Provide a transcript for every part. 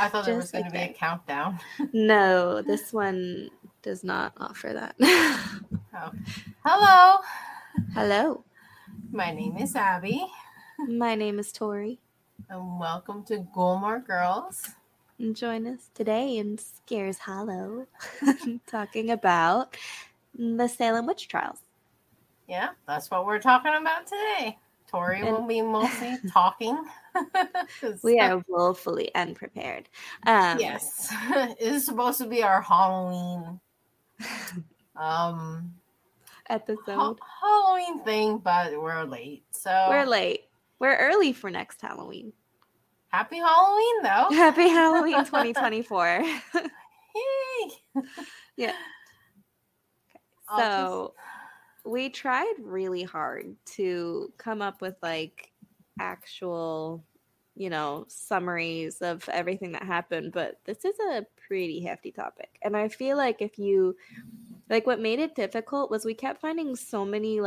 I thought there was going to be a countdown. No, this one does not offer that. Oh. Hello. Hello. My name is Abby. My name is Tori. And welcome to Ghoulmore Girls. And join us today in Scares Hollow, talking about the Salem Witch Trials. Yeah, that's what we're talking about today. Tori will be mostly talking. We are woefully unprepared. Yes. This is supposed to be our Halloween episode. Halloween thing, but we're late. We're early for next Halloween. Happy Halloween, though. Happy Halloween 2024. Yay! Yeah. Okay. So we tried really hard to come up with actual, summaries of everything that happened, but this is a pretty hefty topic. And I feel like if you, what made it difficult was we kept finding so many,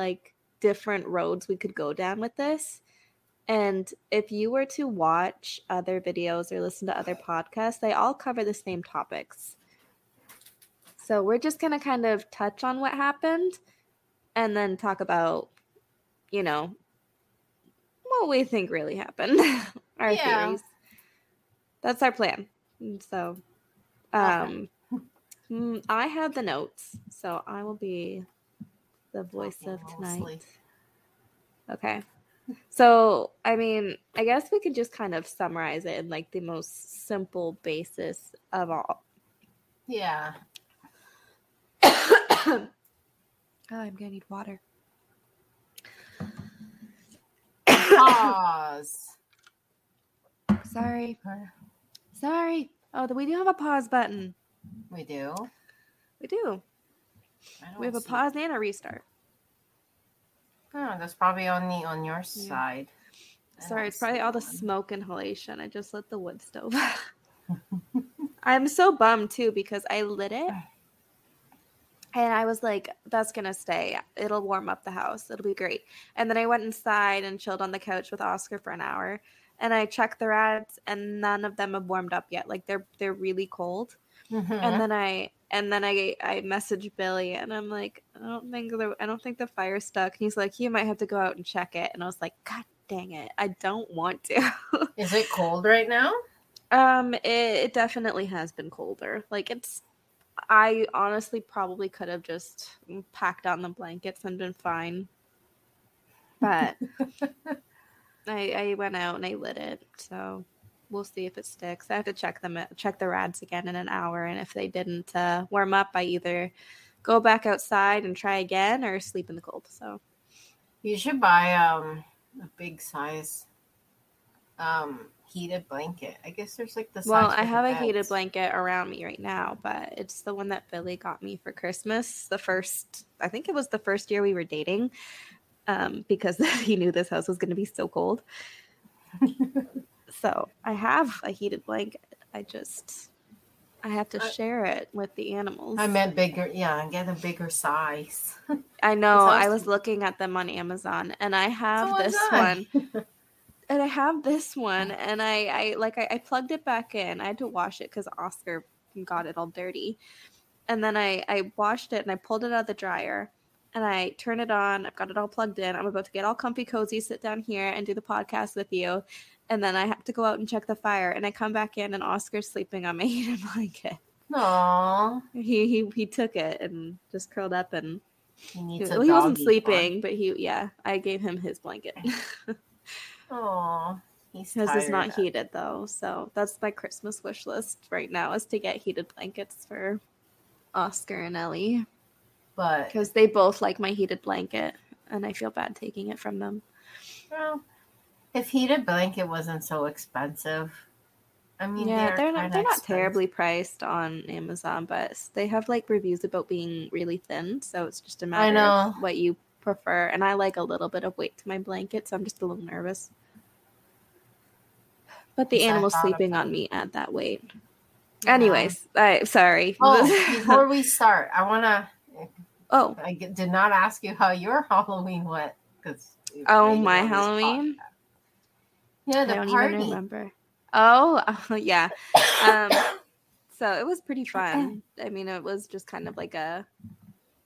different roads we could go down with this. And if you were to watch other videos or listen to other podcasts, they all cover the same topics. So we're just going to kind of touch on what happened and then talk about, what we think really happened. Our theories. That's our plan. So I have the notes, so I will be the voice of tonight. Mostly. Okay. So, I guess we could just kind of summarize it in, the most simple basis of all. Yeah. Oh, I'm going to need water. Pause. Sorry. Oh, we do have a pause button. We do. We have a pause and a restart. Oh, that's probably only on your side. Sorry, it's probably all the smoke inhalation. I just lit the wood stove. I'm so bummed, too, because I lit it. And I was like, that's going to stay. It'll warm up the house. It'll be great. And then I went inside and chilled on the couch with Oscar for an hour. And I checked the rats, and none of them have warmed up yet. They're really cold. Mm-hmm. And then I messaged Billy, and I'm like, I don't think the fire's stuck. And he's like, you might have to go out and check it. And I was like, God dang it, I don't want to. Is it cold right now? It definitely has been colder. I honestly probably could have just packed on the blankets and been fine. But I went out and I lit it, so. We'll see if it sticks. I have to check the rads again in an hour. And if they didn't warm up, I either go back outside and try again or sleep in the cold. So you should buy a big size heated blanket. I guess there's the size. Well, I have a heated blanket around me right now, but it's the one that Billy got me for Christmas. I think it was the first year we were dating because he knew this house was going to be so cold. So I have a heated blanket. I have to share it with the animals. I meant bigger. Yeah, get a bigger size. I know. I was looking at them on Amazon, and I have this one. And I have this one, and I plugged it back in. I had to wash it because Oscar got it all dirty. And then I washed it, and I pulled it out of the dryer. And I turn it on. I've got it all plugged in. I'm about to get all comfy cozy, sit down here and do the podcast with you. And then I have to go out and check the fire. And I come back in and Oscar's sleeping on my heated blanket. Aww. He took it and just curled up and he wasn't sleeping, but I gave him his blanket. Aww. Because it's not heated though. So that's my Christmas wish list right now is to get heated blankets for Oscar and Ellie. Because they both like my heated blanket, and I feel bad taking it from them. Well, if heated blanket wasn't so expensive, they're not terribly priced on Amazon, but they have reviews about being really thin, so it's just a matter of what you prefer. And I like a little bit of weight to my blanket, so I'm just a little nervous. But the animal sleeping on me add that weight. Yeah. Anyways, sorry. Oh, before we start, I want to. Oh, I did not ask you how your Halloween went. My Halloween? Yeah, I don't even remember. Oh, yeah. So it was pretty fun. I mean, it was just kind of like a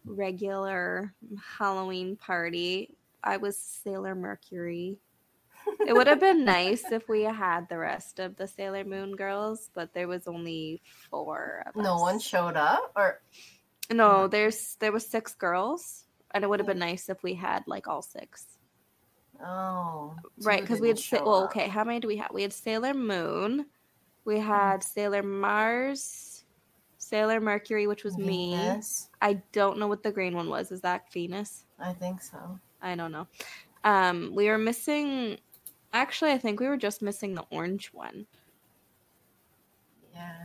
regular Halloween party. I was Sailor Mercury. It would have been nice if we had the rest of the Sailor Moon girls, but there was only 4 of us. No one showed up? Or no, there was 6 girls, and it would have been nice if we had, like, all 6. Oh. Right, because we had... Well, okay, how many do we have? We had Sailor Moon. We had Sailor Mars. Sailor Mercury, which was Venus. Me. I don't know what the green one was. Is that Venus? I think so. I don't know. We were missing... Actually, I think we were just missing the orange one. Yeah.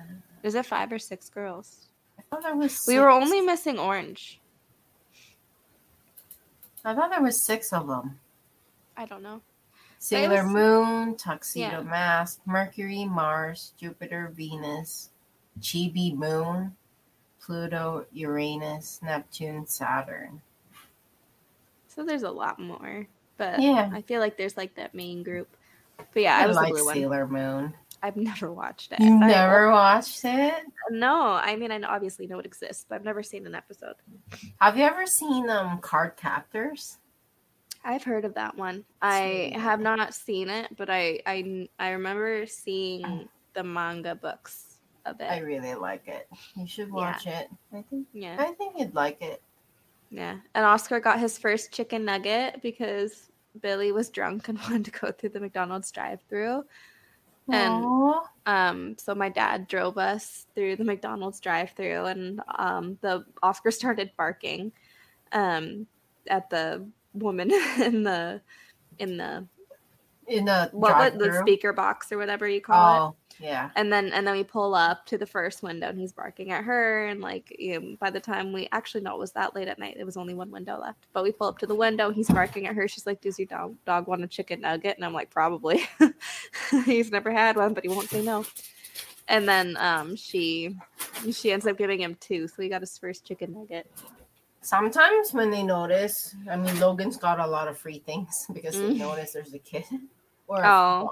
Is it 5 or 6 girls? I thought there was 6. We were only missing orange. I thought there was 6 of them. I don't know. Sailor Moon, Tuxedo Mask, Mercury, Mars, Jupiter, Venus, Chibi Moon, Pluto, Uranus, Neptune, Saturn. So there's a lot more. But yeah. I feel like there's like that main group. But yeah, I was like the blue one. Sailor Moon. I've never watched it. You've never watched it? No. I mean, I obviously know it exists, but I've never seen an episode. Have you ever seen Card Captors? I've heard of that one. I have not seen it, but I remember seeing the manga books of it. I really like it. You should watch it. I think you'd like it. Yeah. And Oscar got his first chicken nugget because Billy was drunk and wanted to go through the McDonald's drive-thru. And so my dad drove us through the McDonald's drive-thru, and the Oscar started barking at the woman in the speaker box or whatever you call it. Yeah. And then we pull up to the first window and he's barking at her, and like, you know, by the time it was that late at night, there was only one window left. But we pull up to the window, he's barking at her. She's like, "Does your dog want a chicken nugget?" And I'm like, "Probably." He's never had one, but he won't say no. And then she ends up giving him 2, so he got his first chicken nugget. Sometimes when they notice, I mean, Logan's got a lot of free things because they notice there's a kid. I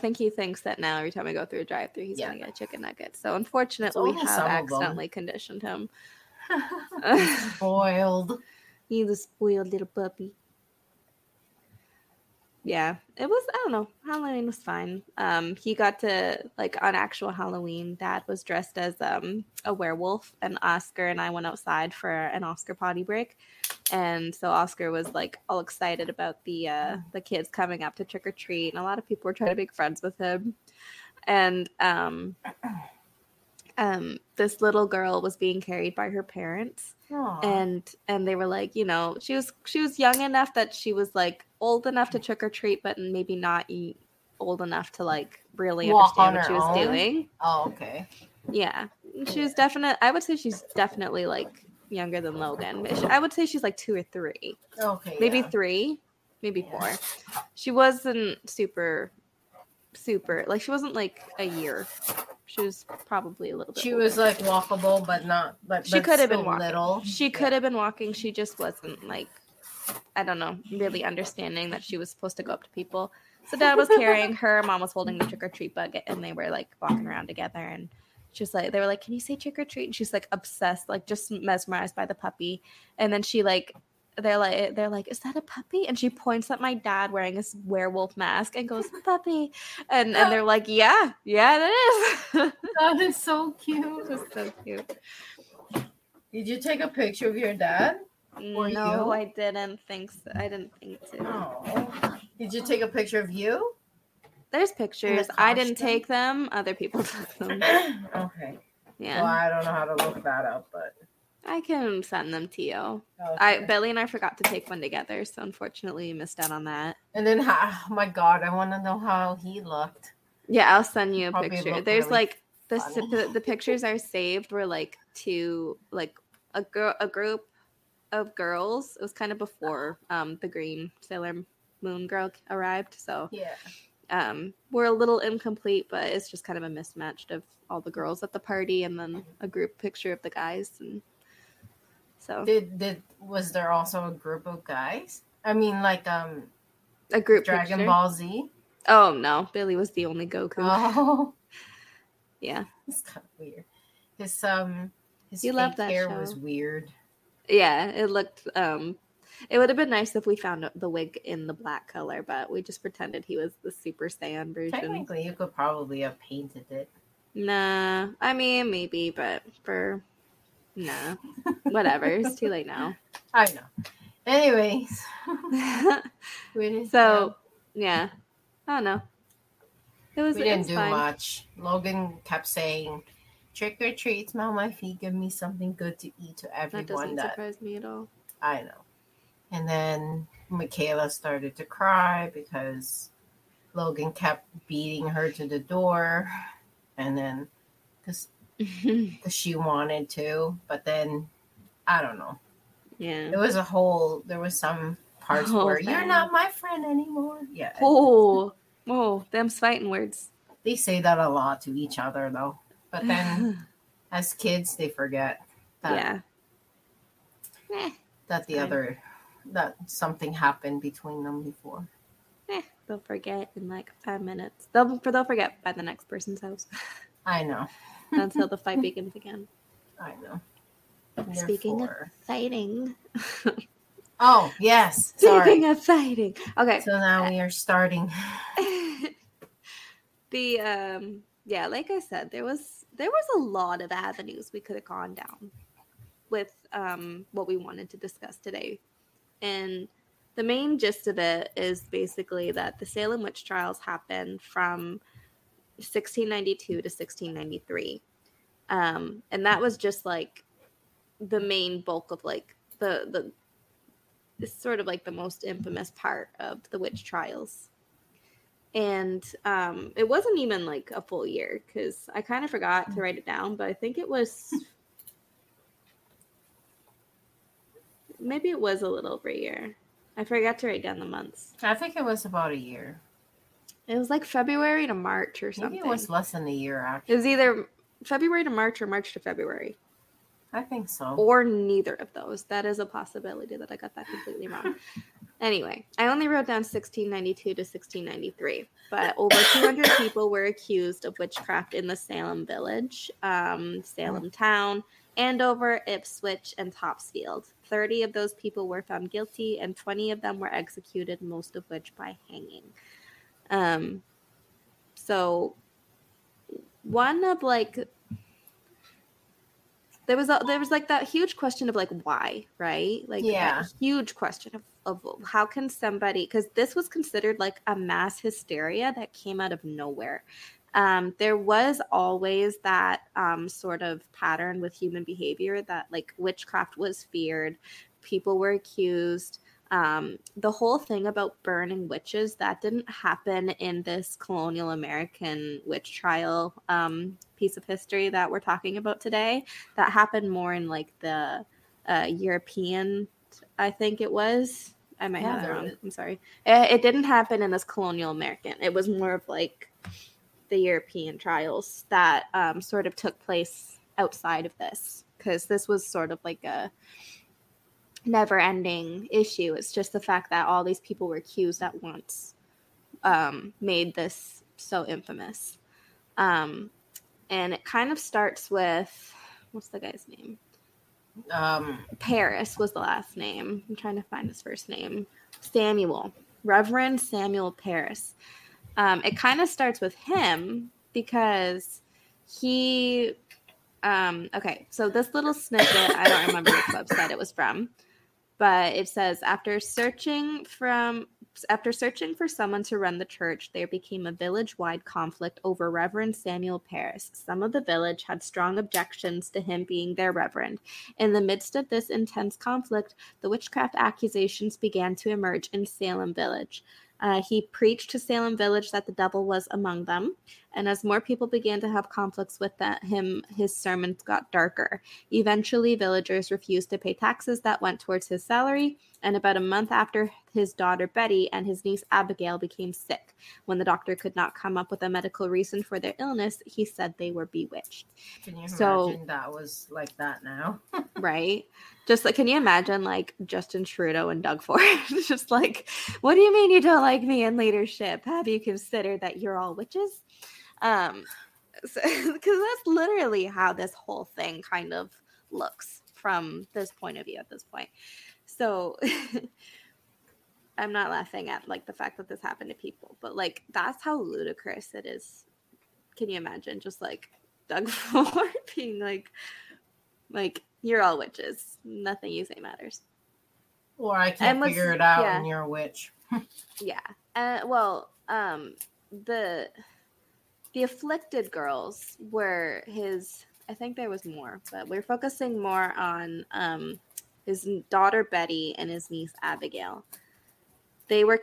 think he thinks that now every time I go through a drive-thru, he's going to get a chicken nugget. So unfortunately, we have accidentally conditioned him. He's spoiled. He's a spoiled little puppy. Yeah, it was, I don't know, Halloween was fine. He got to, like, on actual Halloween, Dad was dressed as a werewolf, and Oscar and I went outside for an Oscar potty break. And so Oscar was, like, all excited about the kids coming up to trick-or-treat, and a lot of people were trying to make friends with him. And this little girl was being carried by her parents. Aww. And they were like, you know, she was young enough that she was like old enough to trick or treat, but maybe not old enough to like really understand what she was doing. Oh, okay. Yeah, she was definitely. I would say she's definitely like younger than Logan. I would say she's like 2 or 3. Okay. Maybe 3, maybe 4. She wasn't super like she wasn't like a year. She was probably a little bit. She was like walkable, but not. But she could have been walking. Little. She could have been walking. She just wasn't like, I don't know, really understanding that she was supposed to go up to people. So Dad was carrying her. Mom was holding the trick or treat bucket, and they were like walking around together. And she's like, they were like, "Can you say trick or treat?" And she's like obsessed, like just mesmerized by the puppy. And then she like, they're like, "Is that a puppy?" And she points at my dad wearing his werewolf mask and goes, "Puppy." And they're like, yeah, it is. That is so cute. It's so cute. Did you take a picture of your dad? No, I didn't think so. I didn't think to. Oh. Did you take a picture of you? There's pictures. I didn't take them. Other people took them. Okay. Yeah. Well, I don't know how to look that up, but. I can send them to you. Okay. Billy and I forgot to take one together, so unfortunately you missed out on that. And then, oh my God, I want to know how he looked. Yeah, I'll send you a picture. There's really like the pictures are saved were like two, like a group of girls. It was kind of before the green Sailor Moon girl arrived, so yeah. We're a little incomplete, but it's just kind of a mismatch of all the girls at the party and then a group picture of the guys. And so was there also a group of guys? I mean, like a group Dragon picture? Ball Z. Oh, no. Billy was the only Goku. Oh. Yeah. It's kind of weird. His fake hair was weird. Yeah, it looked... It would have been nice if we found the wig in the black color, but we just pretended he was the Super Saiyan version. Technically, you could probably have painted it. Nah. I mean, maybe, but for... Nah. Whatever. It's too late now. I know. Anyways. Yeah. I don't know. We didn't do much. Logan kept saying, trick or treat, smell my feet, give me something good to eat to everyone. That doesn't surprise me at all. I know. And then Michaela started to cry because Logan kept beating her to the door. And then, because she wanted to. But then, I don't know. Yeah. It was there was some parts where you're not my friend anymore. Yeah. Oh, them fighting words. They say that a lot to each other, though. But then, as kids, they forget that something happened between them before. They'll forget in like 5 minutes. They'll forget by the next person's house. I know. Until the fight begins again. I know. Speaking of fighting. Oh, yes. Speaking of fighting. Okay. So now we are starting. Like I said, there was a lot of avenues we could have gone down with what we wanted to discuss today. And the main gist of it is basically that the Salem Witch Trials happened from 1692 to 1693. And that was just like the main bulk of like the sort of like the most infamous part of the witch trials. And it wasn't even like a full year because I kind of forgot to write it down, but I think it was maybe it was a little over a year. I forgot to write down the months. I think it was about a year. It was like February to March or something. Maybe it was less than a year, actually. It was either February to March or March to February. I think so. Or neither of those. That is a possibility that I got that completely wrong. Anyway, I only wrote down 1692 to 1693, but over 200 people were accused of witchcraft in the Salem Village, Salem Town, Andover, Ipswich, and Topsfield. 30 of those people were found guilty, and 20 of them were executed, most of which by hanging. So, one of like... There was like that huge question of like why, right? Like that huge question of how can somebody, because this was considered like a mass hysteria that came out of nowhere. There was always that sort of pattern with human behavior that like witchcraft was feared, people were accused. The whole thing about burning witches, that didn't happen in this colonial American witch trial piece of history that we're talking about today. That happened more in like the European, I think it was. I might have that wrong. I'm sorry. It didn't happen in this colonial American. It was more of like the European trials that sort of took place outside of this. Because this was sort of like a... never-ending issue. It's just the fact that all these people were accused at once made this so infamous. And it kind of starts with, what's the guy's name? Parris was the last name. I'm trying to find his first name. Reverend Samuel Parris. It kind of starts with him because he... okay, so this little snippet, I don't remember which website it was from, but it says, after searching for someone to run the church, there became a village-wide conflict over Reverend Samuel Parris. Some of the village had strong objections to him being their reverend. In the midst of this intense conflict, the witchcraft accusations began to emerge in Salem Village. He preached to Salem Village that the devil was among them, and as more people began to have conflicts with him, his sermons got darker. Eventually, villagers refused to pay taxes that went towards his salary, and about a month after his daughter Betty and his niece Abigail became sick. When the doctor could not come up with a medical reason for their illness, he said they were bewitched. Can you imagine that was like that now? Right? Just like, can you imagine like Justin Trudeau and Doug Ford? Just like, what do you mean you don't like me in leadership? Have you considered that you're all witches? Because that's literally how this whole thing kind of looks from this point of view at this point. So I'm not laughing at like the fact that this happened to people, but like that's how ludicrous it is. Can you imagine just like Doug Ford being like you're all witches, nothing you say matters, or I can't figure it out and you're a witch. Yeah. The afflicted girls were his, I think there was more, but we're focusing more on his daughter Betty and his niece Abigail. They were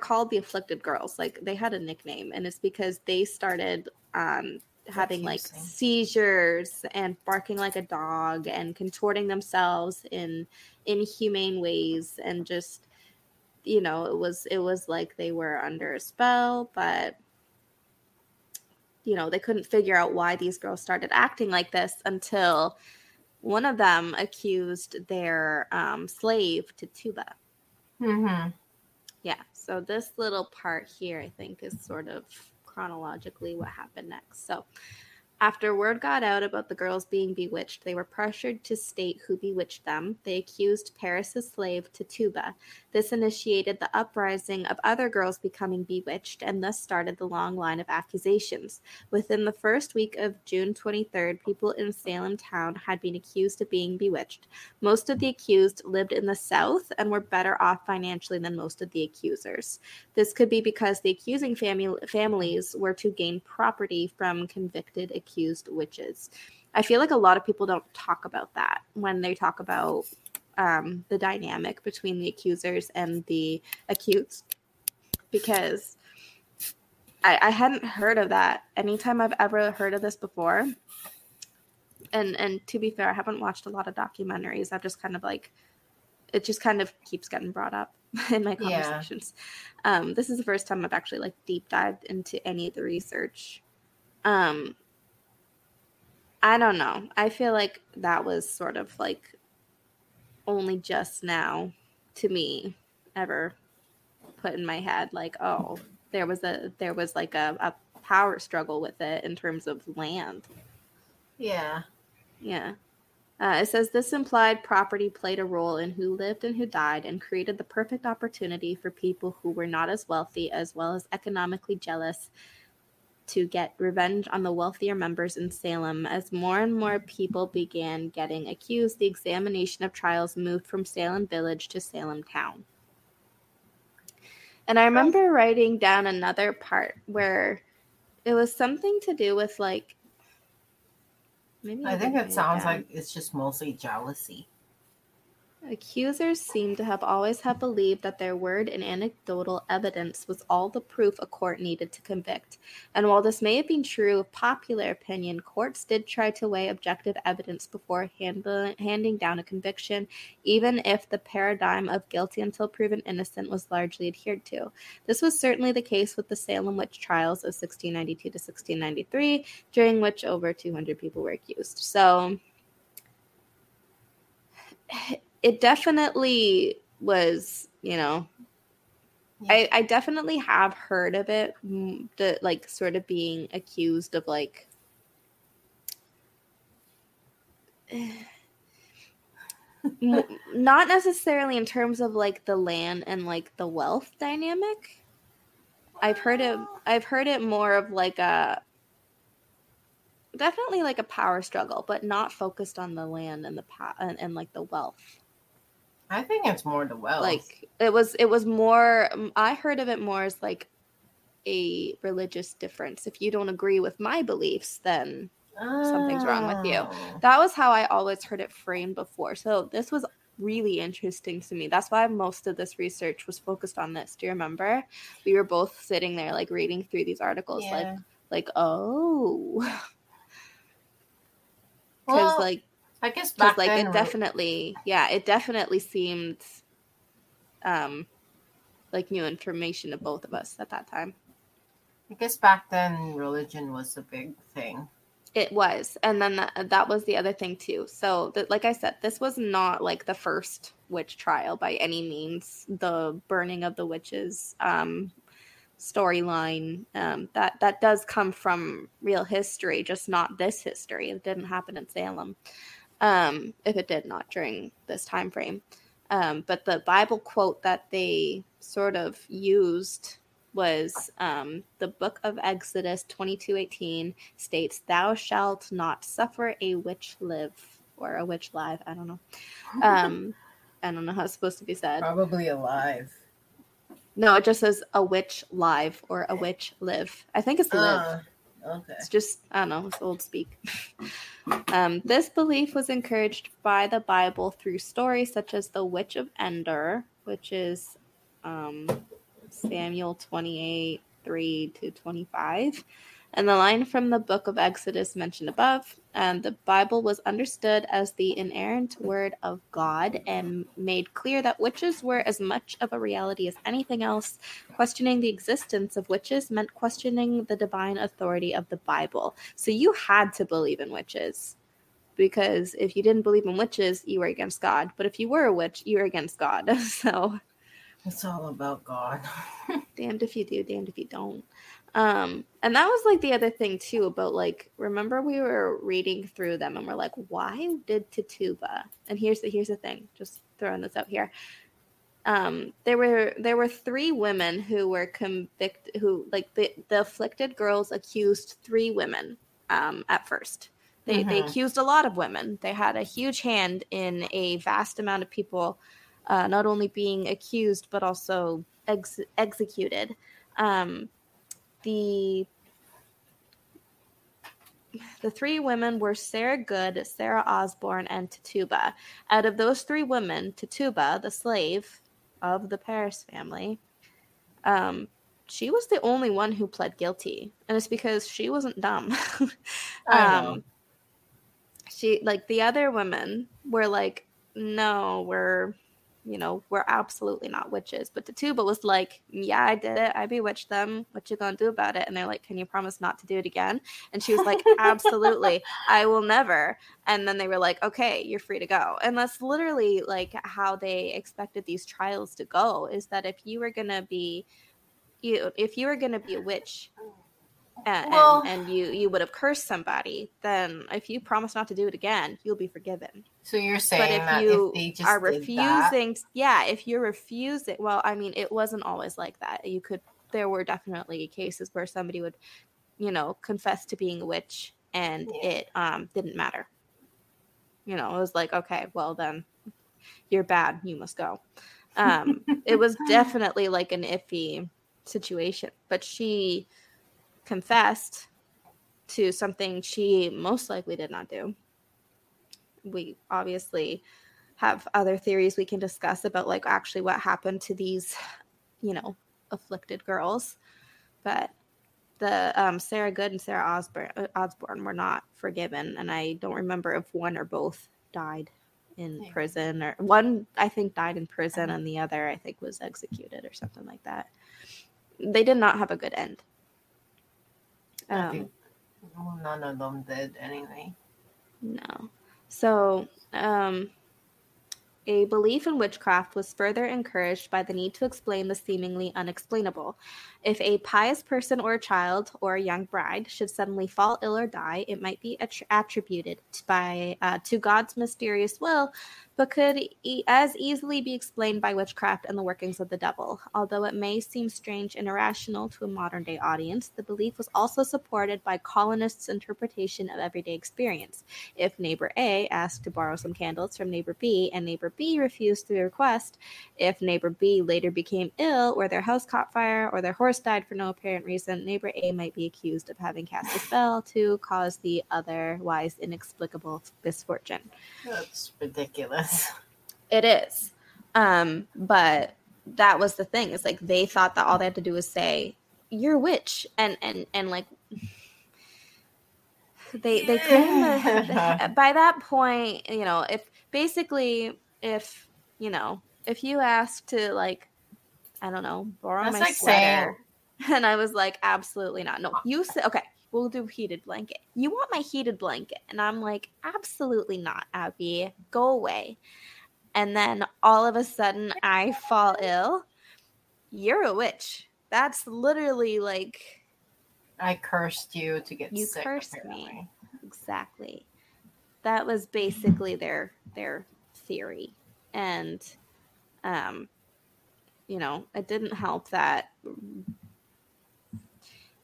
called the afflicted girls. Like they had a nickname, and it's because they started having like seizures and barking like a dog and contorting themselves in inhumane ways, and just, you know, it was like they were under a spell, but you know, they couldn't figure out why these girls started acting like this until one of them accused their slave Tituba. Mm-hmm. Yeah. So this little part here, I think, is sort of chronologically what happened next. So after word got out about the girls being bewitched, they were pressured to state who bewitched them. They accused Paris's slave Tituba. This initiated the uprising of other girls becoming bewitched, and thus started the long line of accusations. Within the first week of June 23rd, people in Salem Town had been accused of being bewitched. Most of the accused lived in the South and were better off financially than most of the accusers. This could be because the accusing families were to gain property from convicted accused witches. I feel like a lot of people don't talk about that when they talk about the dynamic between the accusers and the accused, because I hadn't heard of that anytime I've ever heard of this before. And to be fair, I haven't watched a lot of documentaries. I've just kind of like, it just kind of keeps getting brought up in my conversations. Yeah. This is the first time I've actually like deep dived into any of the research. I don't know. I feel like that was sort of like only just now to me ever put in my head, like, oh, there was like a power struggle with it in terms of land. Yeah. Yeah. It says this implied property played a role in who lived and who died, and created the perfect opportunity for people who were not as wealthy, as well as economically jealous, to get revenge on the wealthier members in Salem. As more and more people began getting accused, the examination of trials moved from Salem Village to Salem Town. And I remember writing down another part where it was something to do with like, maybe I think it sounds like it's just mostly jealousy. Accusers seem to have always have believed that their word and anecdotal evidence was all the proof a court needed to convict. And while this may have been true of popular opinion, courts did try to weigh objective evidence before handing down a conviction, even if the paradigm of guilty until proven innocent was largely adhered to. This was certainly the case with the Salem Witch Trials of 1692 to 1693, during which over 200 people were accused. So it definitely was, you know, yeah. I definitely have heard of it, the, like, sort of being accused of, like, not necessarily in terms of, like, the land and, like, the wealth dynamic. I've heard it more of, like, a, definitely like a power struggle, but not focused on the land and the and like the wealth. I think it's more the wealth. Like it was more. I heard of it more as like a religious difference. If you don't agree with my beliefs, then something's wrong with you. That was how I always heard it framed before. So this was really interesting to me. That's why most of this research was focused on this. Do you remember? We were both sitting there like reading through these articles, yeah. like oh. Because, well, like, I guess back then, it definitely seemed like new information to both of us at that time. I guess back then religion was a big thing. It was. And then that was the other thing too. So like I said, this was not like the first witch trial by any means. The burning of the witches storyline, that does come from real history, just not this history. It didn't happen in Salem, if it did not during this time frame. But the Bible quote that they sort of used was the Book of Exodus 22:18 states, "Thou shalt not suffer a witch live," or a witch live. I don't know. I don't know how it's supposed to be said. Probably alive. No, it just says a witch live or a witch live. I think it's live. Okay. It's just, I don't know, it's old speak. This belief was encouraged by the Bible through stories such as the Witch of Endor, which is Samuel 28:3-25, and the line from the Book of Exodus mentioned above. The Bible was understood as the inerrant word of God and made clear that witches were as much of a reality as anything else. Questioning the existence of witches meant questioning the divine authority of the Bible. So you had to believe in witches, because if you didn't believe in witches, you were against God. But if you were a witch, you were against God. So it's all about God. Damned if you do, damned if you don't. And that was like the other thing too about, like, remember we were reading through them and we're like, why did Tituba? And here's the thing, just throwing this out here. There were three women who were convicted, who, like, the afflicted girls accused three women at first. They accused a lot of women. They had a huge hand in a vast amount of people not only being accused, but also executed. The three women were Sarah Good, Sarah Osborne, and Tituba. Out of those three women, Tituba, the slave of the Parris family, she was the only one who pled guilty. And it's because she wasn't dumb. I know. She, like, the other women were like, no, we're absolutely not witches. But Tituba was like, yeah, I did it. I bewitched them. What you gonna do about it? And they're like, can you promise not to do it again? And she was like, absolutely. I will never. And then they were like, okay, you're free to go. And that's literally, like, how they expected these trials to go, is that if you were going to be a witch and you would have cursed somebody, then if you promise not to do it again, you'll be forgiven. So you're saying if you're refusing, well, I mean, it wasn't always like that. There were definitely cases where somebody would, confess to being a witch and it didn't matter. It was like, okay, well then you're bad. You must go. It was definitely like an iffy situation, but she confessed to something she most likely did not do. We obviously have other theories we can discuss about, like, actually what happened to these, afflicted girls. But the Sarah Good and Sarah Osborne were not forgiven, and I don't remember if one or both died in prison, or one I think died in prison and the other I think was executed or something like that. They did not have a good end. None of them did anyway. No. So, a belief in witchcraft was further encouraged by the need to explain the seemingly unexplainable. If a pious person or a child or a young bride should suddenly fall ill or die, it might be attributed to God's mysterious will, but could as easily be explained by witchcraft and the workings of the devil. Although it may seem strange and irrational to a modern-day audience, the belief was also supported by colonists' interpretation of everyday experience. If neighbor A asked to borrow some candles from neighbor B and neighbor B refused the request, if neighbor B later became ill, or their house caught fire, or their horse died for no apparent reason, neighbor A might be accused of having cast a spell to cause the otherwise inexplicable misfortune. That's ridiculous. It is. But that was the thing. It's like they thought that all they had to do was say, "You're a witch," and like they claimed by that point, if. Basically, if if you asked to, like, I don't know, borrow that's my like sweater, saying. And I was like, absolutely not. No, you said, okay, we'll do heated blanket. You want my heated blanket? And I'm like, absolutely not, Abby. Go away. And then all of a sudden I fall ill. You're a witch. That's literally like. I cursed you to get sick. You cursed me. Exactly. That was basically their theory. And, you know, it didn't help that.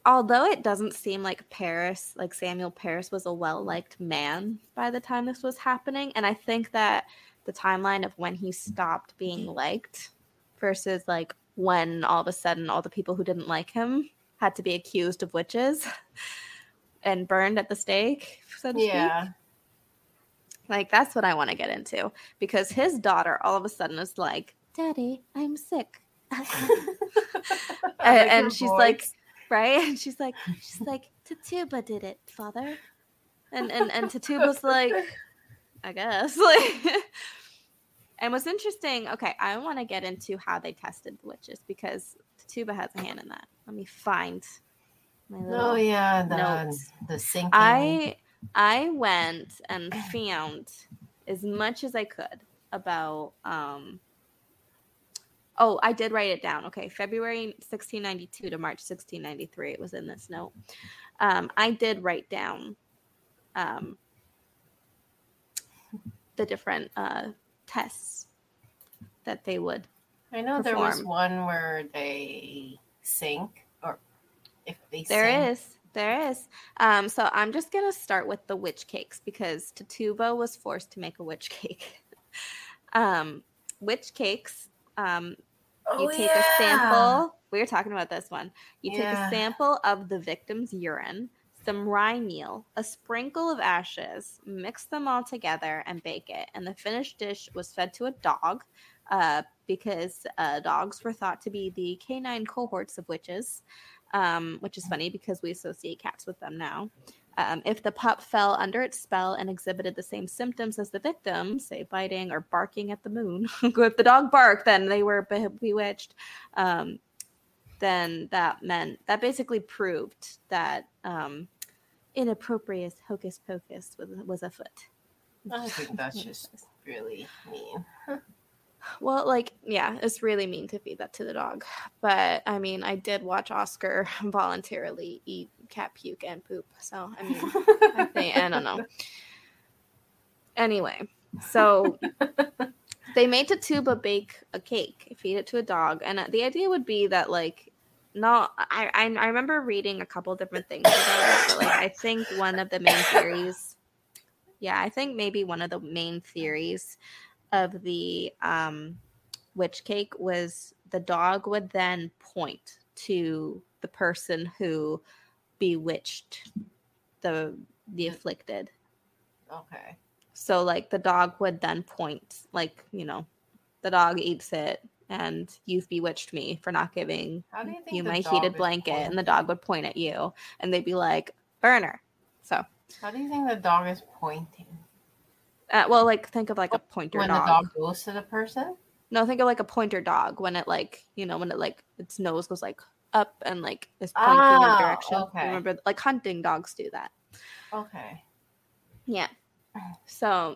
Although it doesn't seem like Parris, like Samuel Parris was a well-liked man by the time this was happening. And I think that the timeline of when he stopped being liked versus like when all of a sudden all the people who didn't like him had to be accused of witches and burned at the stake, so to speak. Like, that's what I want to get into. Because his daughter all of a sudden is like, Daddy, I'm sick. and she's voice. Like, right? And she's like, Tituba did it, Father. And Tituba's like, I guess. Like, and what's interesting, okay, I want to get into how they tested the witches because Tituba has a hand in that. Let me find my little notes. The sinking. I went and found as much as I could about, I did write it down. Okay, February 1692 to March 1693. It was in this note. I did write down the different tests that they would I know perform. There was one where they sink, or if they sink. There is. So I'm just going to start with the witch cakes because Tituba was forced to make a witch cake. Witch cakes, you take a sample. We were talking about this one. You take a sample of the victim's urine, some rye meal, a sprinkle of ashes, mix them all together and bake it. And the finished dish was fed to a dog because dogs were thought to be the canine cohorts of witches. Which is funny because we associate cats with them now. If the pup fell under its spell and exhibited the same symptoms as the victim, say biting or barking at the moon, if the dog barked, then they were bewitched. Then that meant that basically proved that inappropriate hocus pocus was afoot. I think that's just really mean. Well, like, yeah, it's really mean to feed that to the dog. But, I mean, I did watch Oscar voluntarily eat cat puke and poop. So, I mean, I don't know. Anyway, so they made Tituba bake a cake, feed it to a dog. And the idea would be that, like, I remember reading a couple different things about it. But, like, I think one of the main theories, of the witch cake was the dog would then point to the person who bewitched the afflicted. Okay. So, like, the dog would then point, like, you know, the dog eats it and you've bewitched me for not giving you my heated blanket. And the dog would point at you and they'd be like, burner. So. How do you think the dog is pointing? Well, like, think of, like, a pointer dog. When the dog goes to the person? No, think of, like, a pointer dog when it, like, you know, its nose goes, like, up and, like, is pointing in a direction. Okay. Remember, like, hunting dogs do that. Okay. Yeah. So,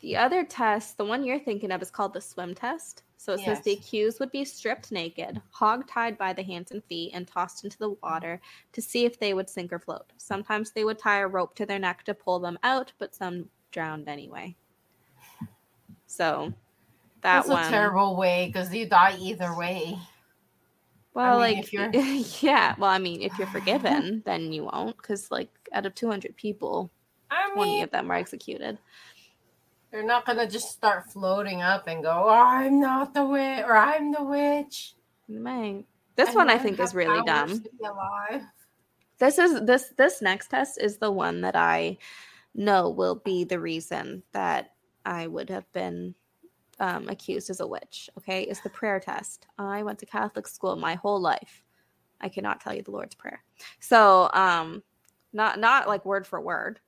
the other test, the one you're thinking of, is called the swim test. So it says the accused would be stripped naked, hog-tied by the hands and feet, and tossed into the water to see if they would sink or float. Sometimes they would tie a rope to their neck to pull them out, but some drowned anyway. So that's a terrible way because you die either way. Well, I mean, if you're forgiven, then you won't, because, like, out of 200 people, 20 of them were executed. They're not going to just start floating up and go, I'm not the witch, or I'm the witch. Man. This one I think is really dumb. This next test is the one that I know will be the reason that I would have been accused as a witch. Okay, it's the prayer test. I went to Catholic school my whole life. I cannot tell you the Lord's Prayer. So, not like word for word.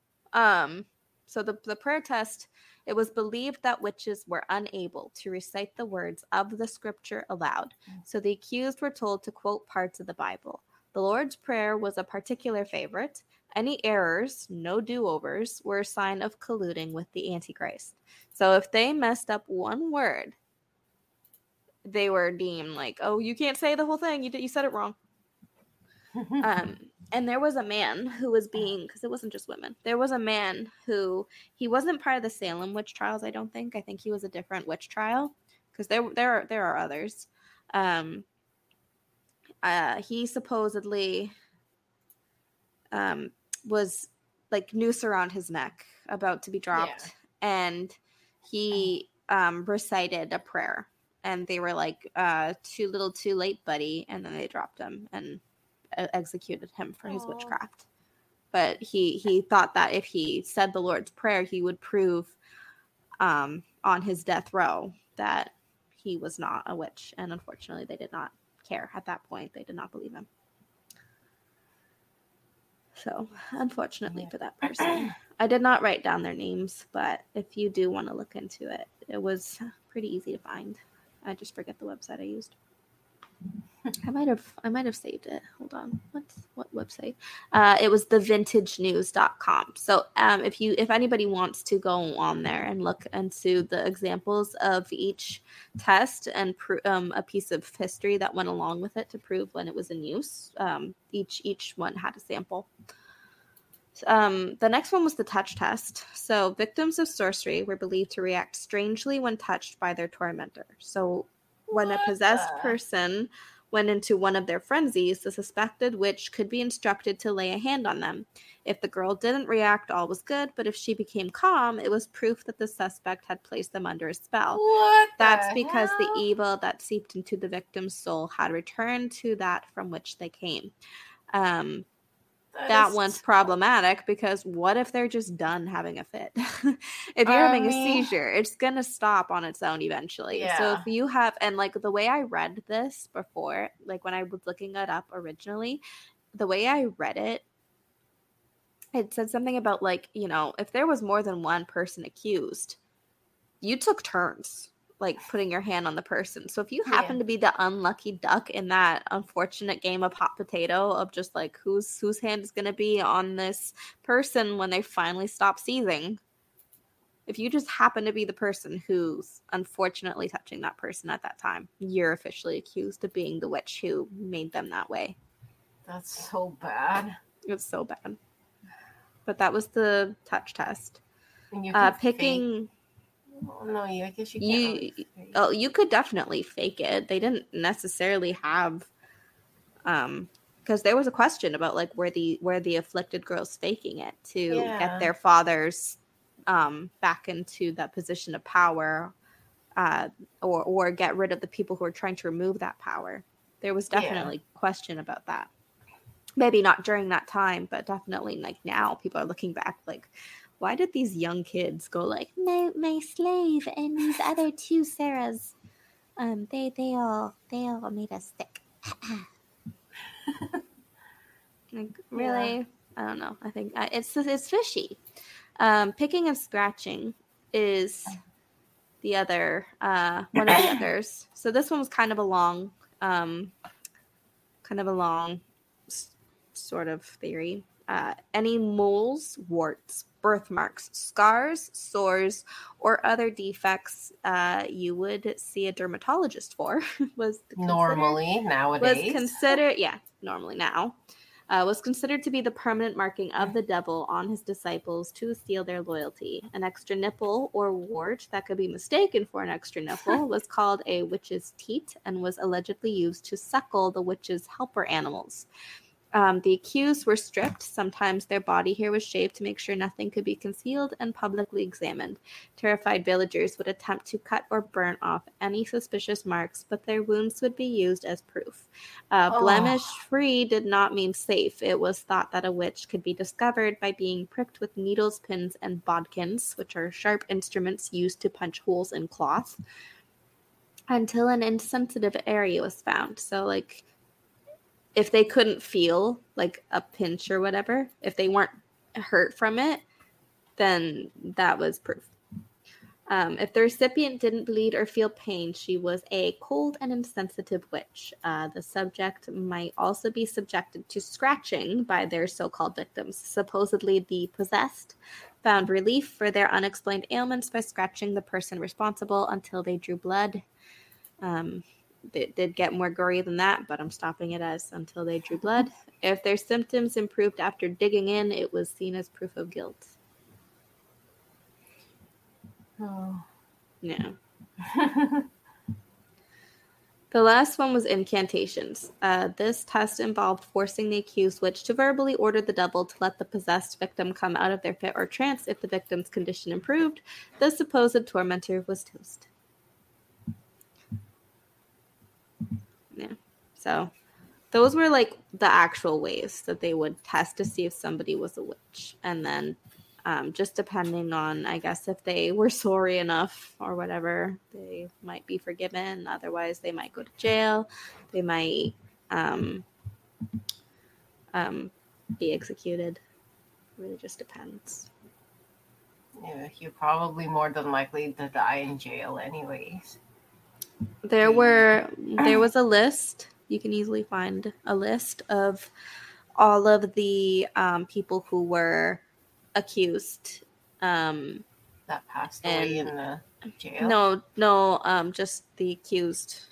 So the prayer test, it was believed that witches were unable to recite the words of the scripture aloud. So the accused were told to quote parts of the Bible. The Lord's Prayer was a particular favorite. Any errors, no do-overs, were a sign of colluding with the Antichrist. So if they messed up one word, they were deemed like, oh, you can't say the whole thing. You said it wrong. And there was a man who was being, because it wasn't just women, there was a man who, he wasn't part of the Salem Witch Trials, I don't think. I think he was a different witch trial, because there are others. He supposedly was like noose around his neck, about to be dropped, and he recited a prayer, and they were like, too little too late, buddy, and then they dropped him and executed him for his witchcraft. But he thought that if he said the Lord's Prayer, he would prove on his death row that he was not a witch, and unfortunately they did not care at that point. They did not believe him. So, unfortunately for that person. I did not write down their names, but if you do want to look into it, it was pretty easy to find. I just forget the website I used. I might have saved it. Hold on. What website? It was thevintagenews.com. So, if anybody wants to go on there and look into the examples of each test and a piece of history that went along with it to prove when it was in use, each one had a sample. The next one was the touch test. So, victims of sorcery were believed to react strangely when touched by their tormentor. So, when a possessed person went into one of their frenzies, the suspected witch could be instructed to lay a hand on them. If the girl didn't react, all was good, but if she became calm, it was proof that the suspect had placed them under a spell. That's because the evil that seeped into the victim's soul had returned to that from which they came. That one's problematic because what if they're just done having a fit? If you're having a seizure, it's going to stop on its own eventually. Yeah. So if you have, and like the way I read this before, like when I was looking it up originally, the way I read it, it said something about like, you know, if there was more than one person accused, you took turns. Like putting your hand on the person. So if you happen to be the unlucky duck in that unfortunate game of hot potato of just like whose hand is going to be on this person when they finally stop seizing, if you just happen to be the person who's unfortunately touching that person at that time, you're officially accused of being the witch who made them that way. That's so bad. It's so bad. But that was the touch test. And you picking... Oh, no, I guess you can't. You could definitely fake it. They didn't necessarily have, because there was a question about like were the afflicted girls faking it to get their fathers back into that position of power, or get rid of the people who are trying to remove that power. There was definitely question about that. Maybe not during that time, but definitely like now people are looking back like, why did these young kids go like, no, my slave and these other two Sarahs, they all made us sick. Like really, I don't know. I think it's fishy. Picking and scratching is the other one of the others. So this one was kind of a long sort of theory. Any moles, warts, birthmarks, scars, sores, or other defects you would see a dermatologist for was considered to be the permanent marking of the devil on his disciples to steal their loyalty. An extra nipple or wart that could be mistaken for an extra nipple was called a witch's teat and was allegedly used to suckle the witch's helper animals. The accused were stripped. Sometimes their body hair was shaved to make sure nothing could be concealed and publicly examined. Terrified villagers would attempt to cut or burn off any suspicious marks, but their wounds would be used as proof. Blemish-free did not mean safe. It was thought that a witch could be discovered by being pricked with needles, pins, and bodkins, which are sharp instruments used to punch holes in cloth, until an insensitive area was found. So, like... if they couldn't feel like a pinch or whatever, if they weren't hurt from it, then that was proof. If the recipient didn't bleed or feel pain, she was a cold and insensitive witch. The subject might also be subjected to scratching by their so-called victims. Supposedly, the possessed found relief for their unexplained ailments by scratching the person responsible until they drew blood. It did get more gory than that, but I'm stopping it as until they drew blood. If their symptoms improved after digging in, it was seen as proof of guilt. Oh. No. The last one was incantations. This test involved forcing the accused witch to verbally order the devil to let the possessed victim come out of their fit or trance. If the victim's condition improved, the supposed tormentor was toast. Yeah. So those were like the actual ways that they would test to see if somebody was a witch. And then just depending on, I guess, if they were sorry enough or whatever, they might be forgiven. Otherwise, they might go to jail. They might be executed. It really just depends. Yeah, you're probably more than likely to die in jail anyways. There was a list. You can easily find a list of all of the people who were accused that passed away in the jail. Just the accused.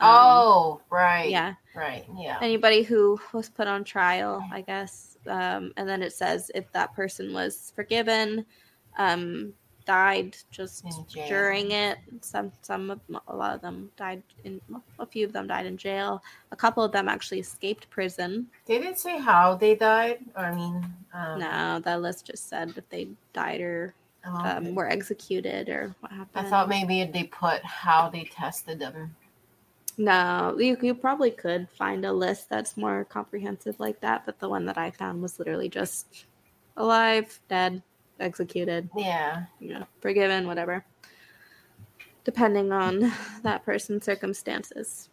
Right. Anybody who was put on trial, I guess. And then it says if that person was forgiven, died just during it. A lot of them died in. A few of them died in jail. A couple of them actually escaped prison. They didn't say how they died. No, that list just said that they died or were executed or what happened. I thought maybe they put how they tested them. No, you probably could find a list that's more comprehensive like that, but the one that I found was literally just alive, dead, executed, forgiven, whatever, depending on that person's circumstances.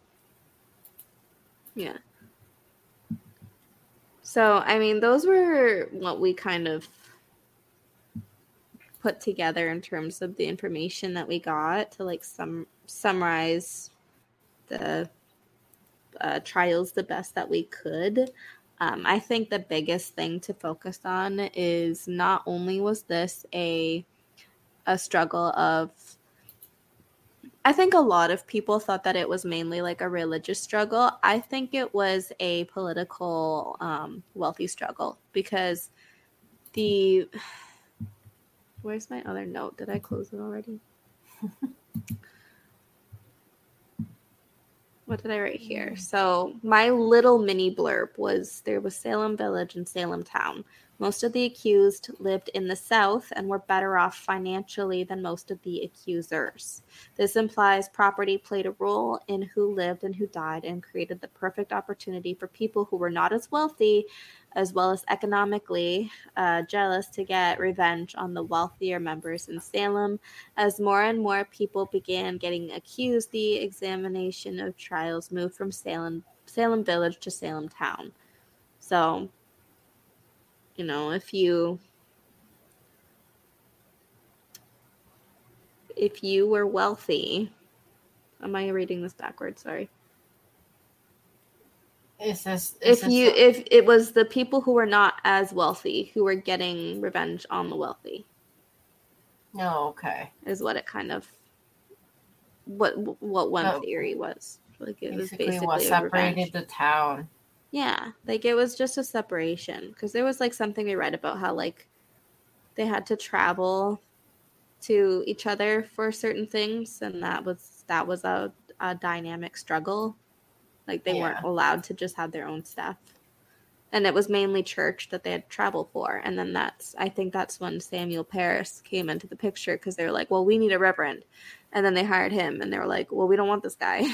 So I mean, those were what we kind of put together in terms of the information that we got to like summarize the trials the best that we could. I think the biggest thing to focus on is not only was this a struggle of, I think a lot of people thought that it was mainly like a religious struggle. I think it was a political wealthy struggle because where's my other note? Did I close it already? What did I write here? So my little mini blurb was there was Salem Village and Salem Town. Most of the accused lived in the South and were better off financially than most of the accusers. This implies property played a role in who lived and who died and created the perfect opportunity for people who were not as wealthy as well as economically jealous to get revenge on the wealthier members in Salem. As more and more people began getting accused, the examination of trials moved from Salem Village to Salem Town. So, you know, if you were wealthy, am I reading this backwards? Sorry. If it was the people who were not as wealthy who were getting revenge on the wealthy. No, okay. Is what it kind of what one theory was. Like it was basically what separated the town. Yeah, like it was just a separation because there was like something we read about how like they had to travel to each other for certain things, and that was a dynamic struggle. Like they weren't allowed to just have their own stuff, and it was mainly church that they had to travel for. And then I think that's when Samuel Parris came into the picture because they were like, well, we need a reverend, and then they hired him, and they were like, well, we don't want this guy.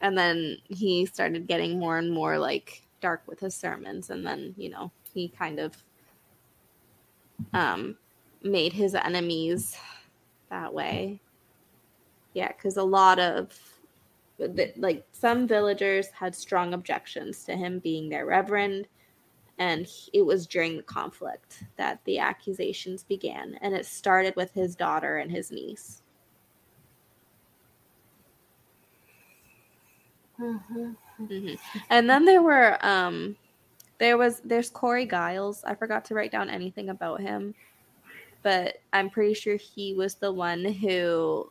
And then he started getting more and more, like, dark with his sermons. And then, you know, he kind of made his enemies that way. Yeah, because a lot of, like, some villagers had strong objections to him being their reverend. And it was during the conflict that the accusations began, and it started with his daughter and his niece. Mm-hmm. Mm-hmm. And then there were, there's Corey Giles. I forgot to write down anything about him, but I'm pretty sure he was the one who,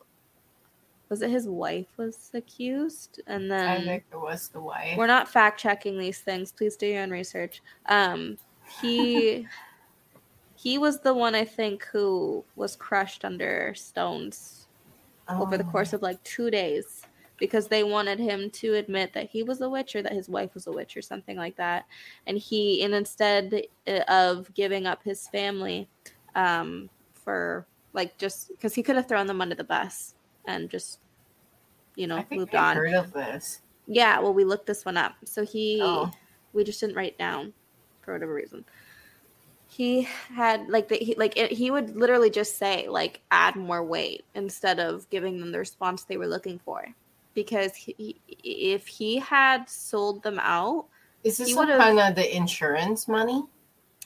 was it his wife was accused? And then I think it was the wife. We're not fact checking these things. Please do your own research. He was the one, I think, who was crushed under stones over the course of like 2 days because they wanted him to admit that he was a witch or that his wife was a witch or something like that. And instead of giving up his family for like just because he could have thrown them under the bus. And just, moved on. I heard of this. Yeah, well, we looked this one up. So we just didn't write down for whatever reason. He had, he would literally just say, add more weight instead of giving them the response they were looking for. Because if he had sold them out. Is this some kind of the insurance money?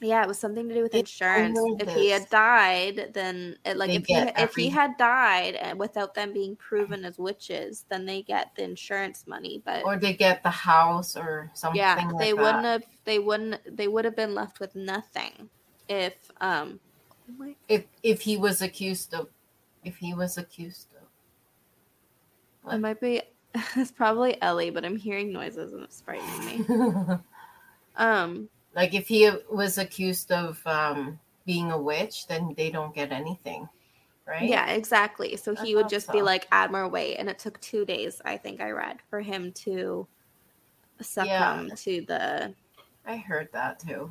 Yeah, it was something to do with insurance. If he had died, then if he had died without them being proven as witches, then they get the insurance money, or they get the house or something. Yeah, they would have been left with nothing if he was accused of what? It might be it's probably Ellie, but I'm hearing noises and it's frightening me. Like, if he was accused of being a witch, then they don't get anything, right? Yeah, exactly. So he would just be like, add more weight. And it took 2 days, I think I read, for him to succumb to the... I heard that, too.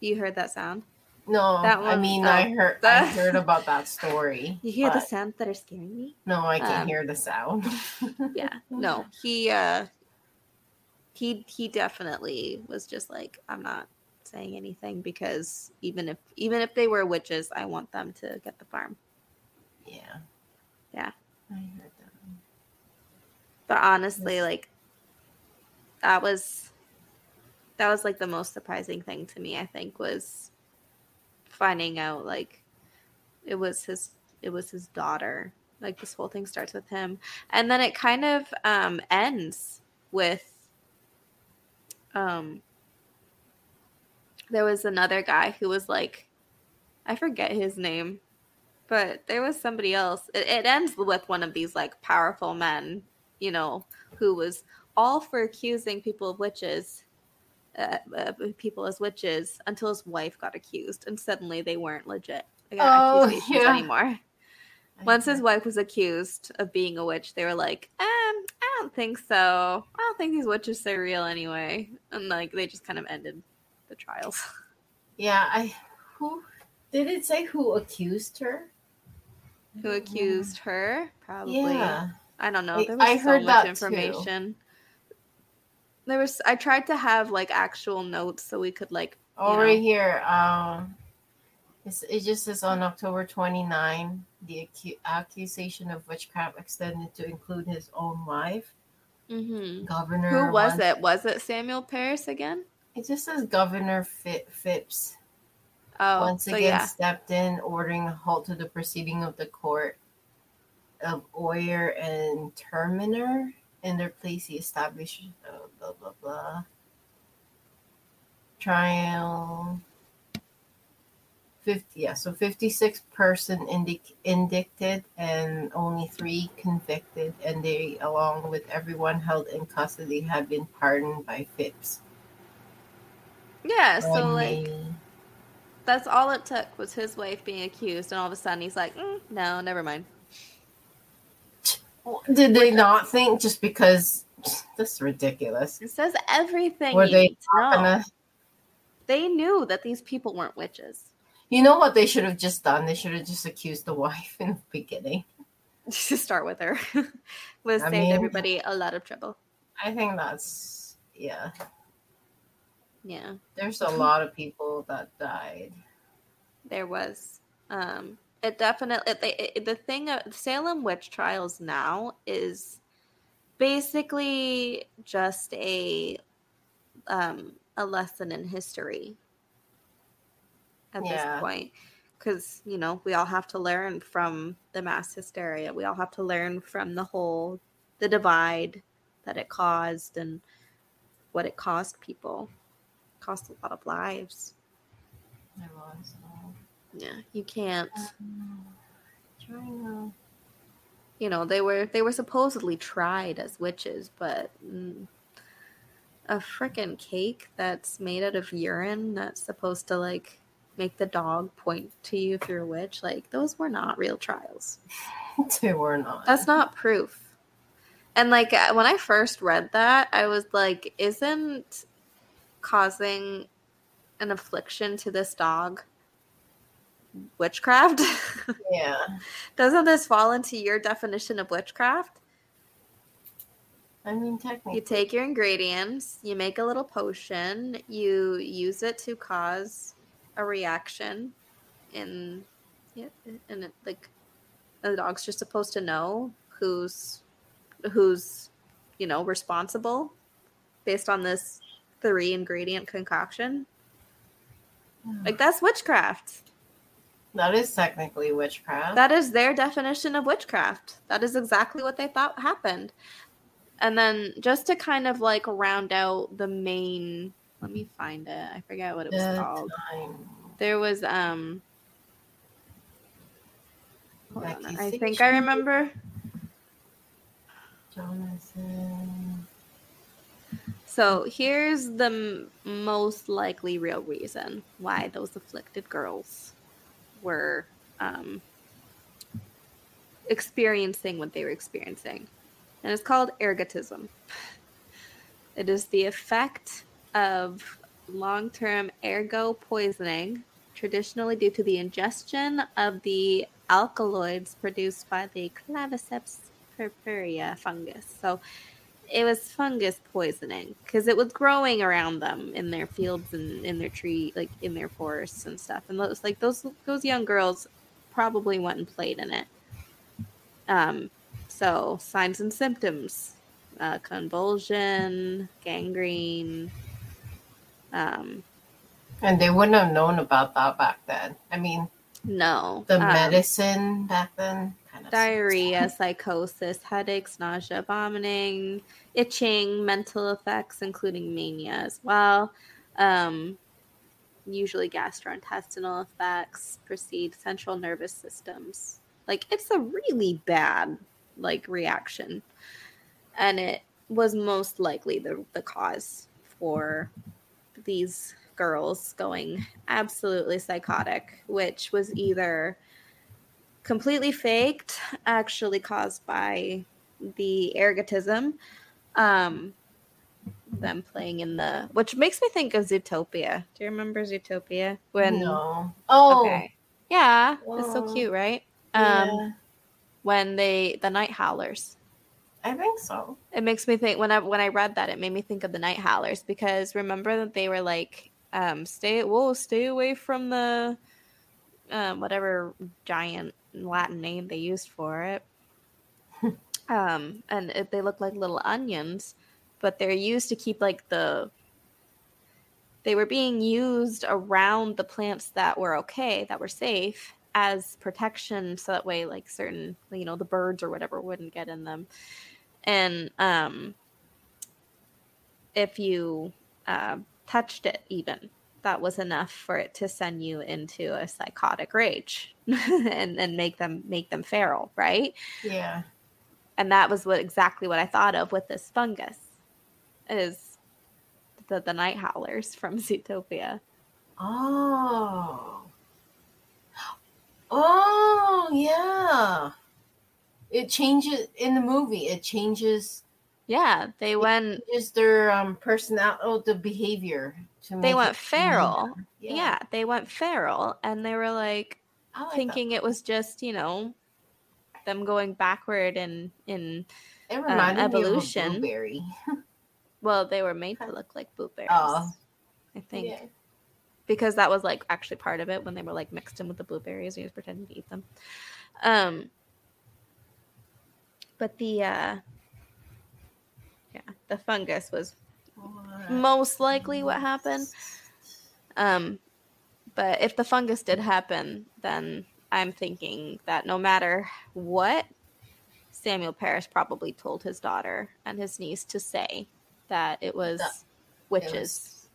You heard that sound? No, that one, I heard about that story. You hear the sounds that are scaring me? No, I can hear the sound. Yeah, no, he... He definitely was just like, I'm not saying anything because even if they were witches, I want them to get the farm. Yeah. Yeah. I heard that. But honestly, that was like the most surprising thing to me, I think, was finding out it was his daughter. Like, this whole thing starts with him. And then it kind of ends with there was another guy who was like, I forget his name, but there was somebody else. It ends with one of these powerful men, who was all for accusing people of witches, people as witches, until his wife got accused, and suddenly they weren't legit. They got accusations anymore. Once his wife was accused of being a witch, they were like, I don't think so. I don't think these witches are real anyway. And they just kind of ended the trials. Yeah, who did it say who accused her? Who accused her? Probably. Yeah. I don't know. There was so much information. Too. There was. I tried to have actual notes so we could right here. It just says on October 29, the accusation of witchcraft extended to include his own wife. Mm-hmm. Governor. Who was it? Was it Samuel Parris again? It just says Governor Phipps. Oh, stepped in, ordering a halt to the proceeding of the Court of Oyer and Terminer. In their place, he established blah blah blah trial. 56 person indicted and only 3 convicted, and they, along with everyone held in custody, have been pardoned by Phipps. Yeah, so that's all it took was his wife being accused, and all of a sudden he's like, no, never mind. Did they not think just because this is ridiculous? It says everything. Were they They knew that these people weren't witches. You know what they should have just done? They should have just accused the wife in the beginning. To start with her. Was saved everybody a lot of trouble. I think that's... Yeah. Yeah. There's a lot of people that died. There was. It definitely... the thing... Salem Witch Trials now is basically just a... a lesson in history at this point. Because, you know, we all have to learn from the mass hysteria. We all have to learn from the divide that it caused and what it cost people. It cost a lot of lives. I lost it all. Yeah, you can't. You know, they were supposedly tried as witches, but a frickin' cake that's made out of urine that's supposed to, like, make the dog point to you if you're a witch. Like, those were not real trials. They were not. That's not proof. And, like, when I first read that, I was like, isn't causing an affliction to this dog witchcraft? Yeah. Doesn't this fall into your definition of witchcraft? I mean, technically. You take your ingredients, you make a little potion, you use it to cause a reaction, and it, like, the dog's just supposed to know who's, you know, responsible based on this 3-ingredient concoction. Like, that's witchcraft. That is technically witchcraft. That is their definition of witchcraft. That is exactly what they thought happened. And then just to kind of, like, round out the main, let me find it. I forget what it was called. There was, I think I remember. Jonathan. So here's the most likely real reason why those afflicted girls were experiencing what they were experiencing. And it's called ergotism. It is the effect of long-term ergo poisoning, traditionally due to the ingestion of the alkaloids produced by the Claviceps purpurea fungus. So it was fungus poisoning because it was growing around them in their fields and in their tree, like in their forests and stuff. And those, like, those young girls probably went and played in it. So signs and symptoms: convulsion, gangrene. And they wouldn't have known about that back then. I mean, no, the medicine back then. Diarrhea, psychosis, headaches, nausea, vomiting, itching, mental effects, including mania as well. Usually gastrointestinal effects precede central nervous systems. Like, it's a really bad, like, reaction. And it was most likely the cause for these girls going absolutely psychotic, which was either completely faked, actually caused by the ergotism, them playing in the, which makes me think of Zootopia. Do you remember Zootopia? No. Oh. Okay. Yeah. Whoa. It's so cute, right? Yeah. When the Night Howlers. I think so. It makes me think, when I read that, it made me think of the Night Howlers, because remember that they were like, stay away from the, whatever giant Latin name they used for it. And they look like little onions, but they're used to keep, like, they were being used around the plants that were okay, that were safe, as protection, so that way, like, certain, you know, the birds or whatever wouldn't get in them. And if you touched it even, that was enough for it to send you into a psychotic rage and make them feral, right? Yeah. And that was exactly what I thought of with this fungus, is the Night Howlers from Zootopia. Oh, yeah. It changes in the movie. It changes. Yeah, just their personality, the behavior. They went feral. Yeah, they went feral, and they were like thinking that it was just, you know, them going backward in evolution. Me of a blueberry. Well, they were made to look like blueberries, I think, because that was, like, actually part of it when they were, like, mixed in with the blueberries. He was pretending to eat them, but the fungus was most likely what happened. But if the fungus did happen, then I'm thinking that no matter what, Samuel Parris probably told his daughter and his niece to say that it was witches.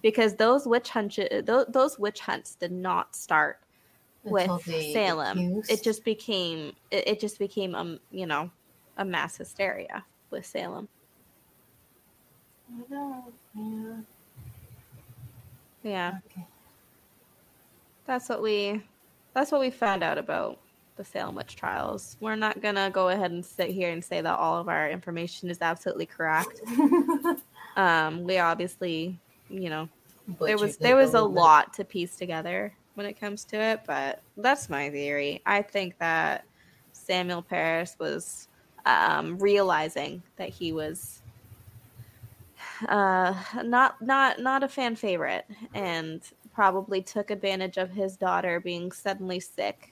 Because those witch hunts did not start with Salem. It just became a mass hysteria with Salem. I know. Yeah. Yeah. Okay. That's what we found out about the Salem Witch Trials. We're not going to go ahead and sit here and say that all of our information is absolutely correct. We obviously, there was a lot to piece together when it comes to it, but that's my theory. I think that Samuel Parris was realizing that he was not a fan favorite, and probably took advantage of his daughter being suddenly sick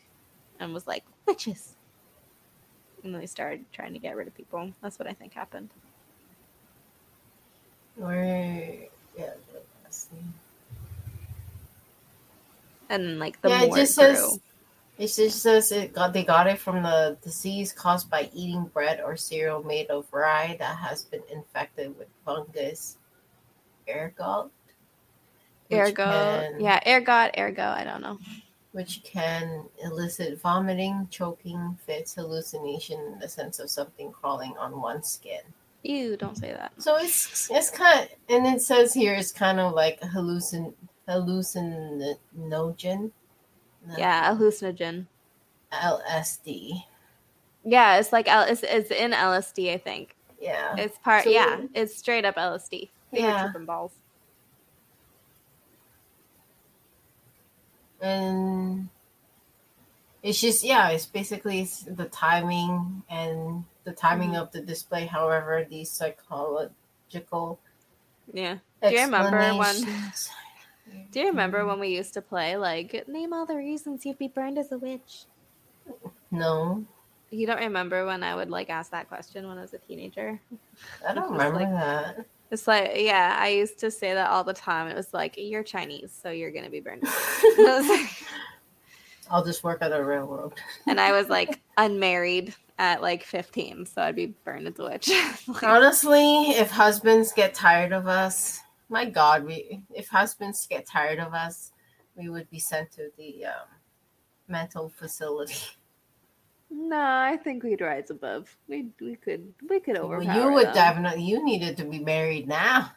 and was like, witches. And they started trying to get rid of people. That's what I think happened. And then, they got it from the disease caused by eating bread or cereal made of rye that has been infected with fungus. Ergot. I don't know. Which can elicit vomiting, choking, fits, hallucination, and the sense of something crawling on one's skin. Ew, don't say that. So it's kind of, and it says here it's kind of like a hallucinogen. Yeah, hallucinogen. LSD. Yeah, it's like it's in LSD, I think. Yeah. It's part. So, yeah, it's straight up LSD. They were tripping balls. And it's just, it's basically the timing mm-hmm. of the display. However, these psychological Do you remember when we used to play, like, name all the reasons you'd be burned as a witch? No. You don't remember when I would, like, ask that question when I was a teenager? I don't remember that. It's like, I used to say that all the time. It was like, you're Chinese, so you're going to be burned. I'll just work at a railroad. And I was, like, unmarried at, like, 15, so I'd be burned as a witch. Like, honestly, if husbands get tired of us... My God, if husbands get tired of us, we would be sent to the mental facility. No, I think we'd rise above. We could overpower them. You would definitely. You needed to be married now.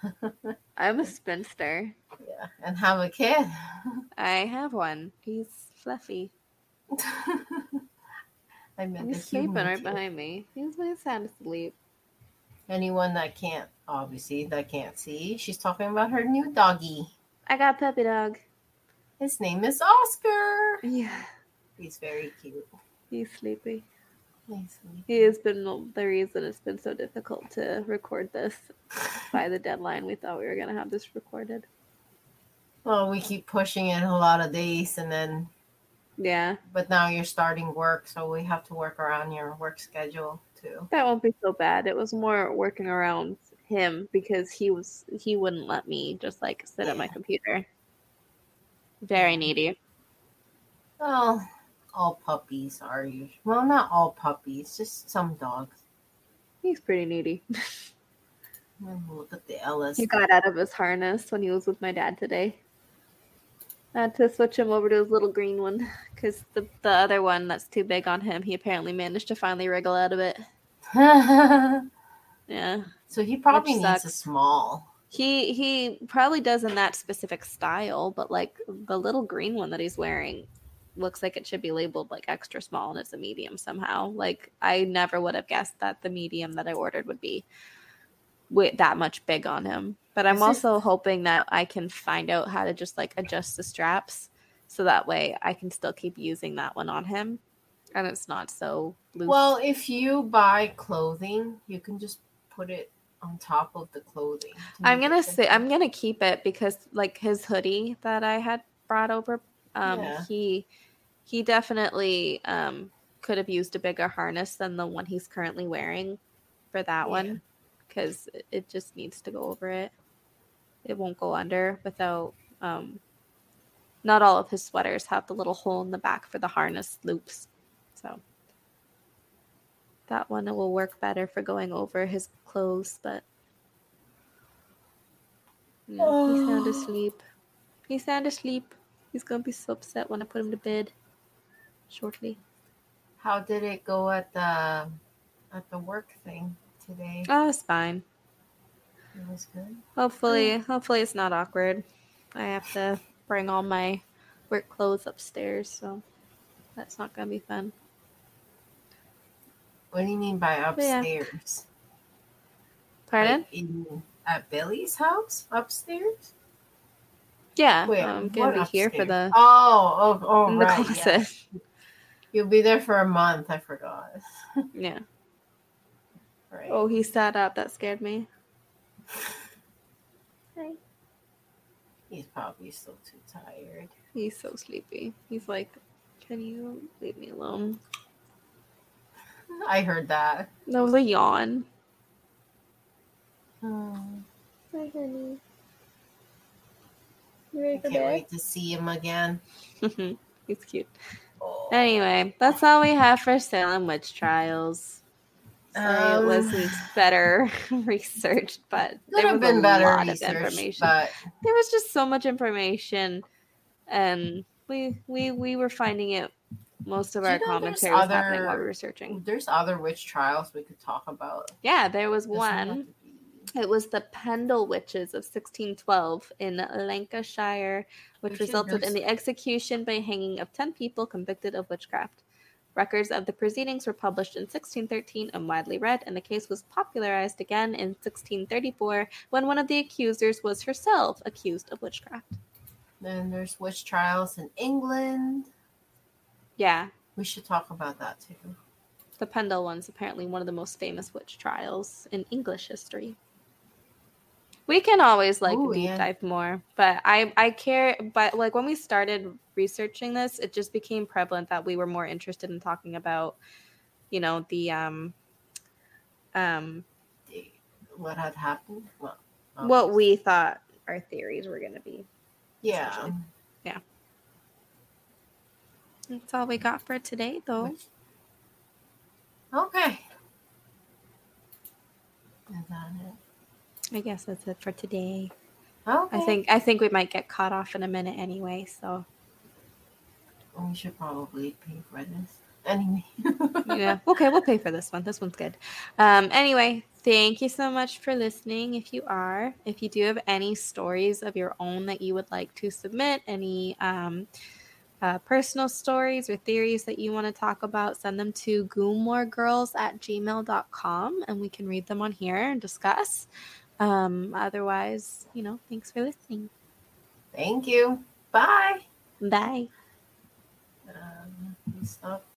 I'm a spinster. Yeah, and have a kid. I have one. He's fluffy. He's sleeping right behind me. He's my sound asleep. Anyone that can't see, she's talking about her new doggy. I got a puppy dog. His name is Oscar. Yeah. He's very cute. He's sleepy. He has been the reason it's been so difficult to record this by the deadline. We thought we were going to have this recorded. Well, we keep pushing it a lot of days and then... Yeah. But now you're starting work, so we have to work around your work schedule. That won't be so bad. It was more working around him because he wouldn't let me just like sit at my computer. Very needy. Well, all puppies are usually. Well, not all puppies, just some dogs. He's pretty needy. Look at the LS. He got out of his harness when he was with my dad today. I had to switch him over to his little green one because the other one that's too big on him, he apparently managed to finally wriggle out of it. Yeah. So he probably needs a small. He probably does in that specific style, but like the little green one that he's wearing looks like it should be labeled like extra small and it's a medium somehow. Like I never would have guessed that the medium that I ordered would be with that much big on him. But I'm also hoping that I can find out how to just like adjust the straps so that way I can still keep using that one on him. And it's not so loose. Well, if you buy clothing, you can just put it on top of the clothing. I'm gonna keep it because like his hoodie that I had brought over, he definitely could have used a bigger harness than the one he's currently wearing for that one. because it just needs to go over it. It won't go under without... not all of his sweaters have the little hole in the back for the harness loops. So that one will work better for going over his clothes, but... No, oh. He's sound asleep. He's sound asleep. He's going to be so upset when I put him to bed shortly. How did it go at the work thing today? Oh, it's fine. It was good? Hopefully it's not awkward. I have to bring all my work clothes upstairs, so that's not going to be fun. What do you mean by upstairs? Yeah. Pardon? Like at Billy's house upstairs? Yeah, wait, I'm going to be upstairs? Here for the... Oh, right. Yeah. You'll be there for a month. I forgot. Yeah. Right. Oh, he sat up. That scared me. Hi. He's probably still too tired. He's so sleepy. He's like, can you leave me alone? I heard that. That was a yawn. Oh. Hi, honey. You ready for bed? I can't wait to see him again. He's cute. Anyway, that's all we have for Salem Witch Trials. Sorry, it wasn't better researched, but there was been a lot of information. But... There was just so much information, and we were finding it. Most of our commentary was happening while we were searching. There's other witch trials we could talk about. Yeah, there was one. It was the Pendle Witches of 1612 in Lancashire, which resulted in the execution by hanging of 10 people convicted of witchcraft. Records of the proceedings were published in 1613 and widely read, and the case was popularized again in 1634 when one of the accusers was herself accused of witchcraft. Then there's witch trials in England. Yeah. We should talk about that too. The Pendle one's apparently one of the most famous witch trials in English history. We can always deep dive more, but I care. But when we started researching this, it just became prevalent that we were more interested in talking about, the what had happened, what we thought our theories were going to be. Yeah, yeah. That's all we got for today, though. Okay, is that it? I guess that's it for today. Okay. I think we might get cut off in a minute anyway, so we should probably pay for this anyway. Yeah. Okay, we'll pay for this one. This one's good. Anyway, thank you so much for listening. If you do have any stories of your own that you would like to submit, any personal stories or theories that you want to talk about, send them to ghoulmoregirls@gmail.com and we can read them on here and discuss. Otherwise, thanks for listening. Thank you. Bye. Stop.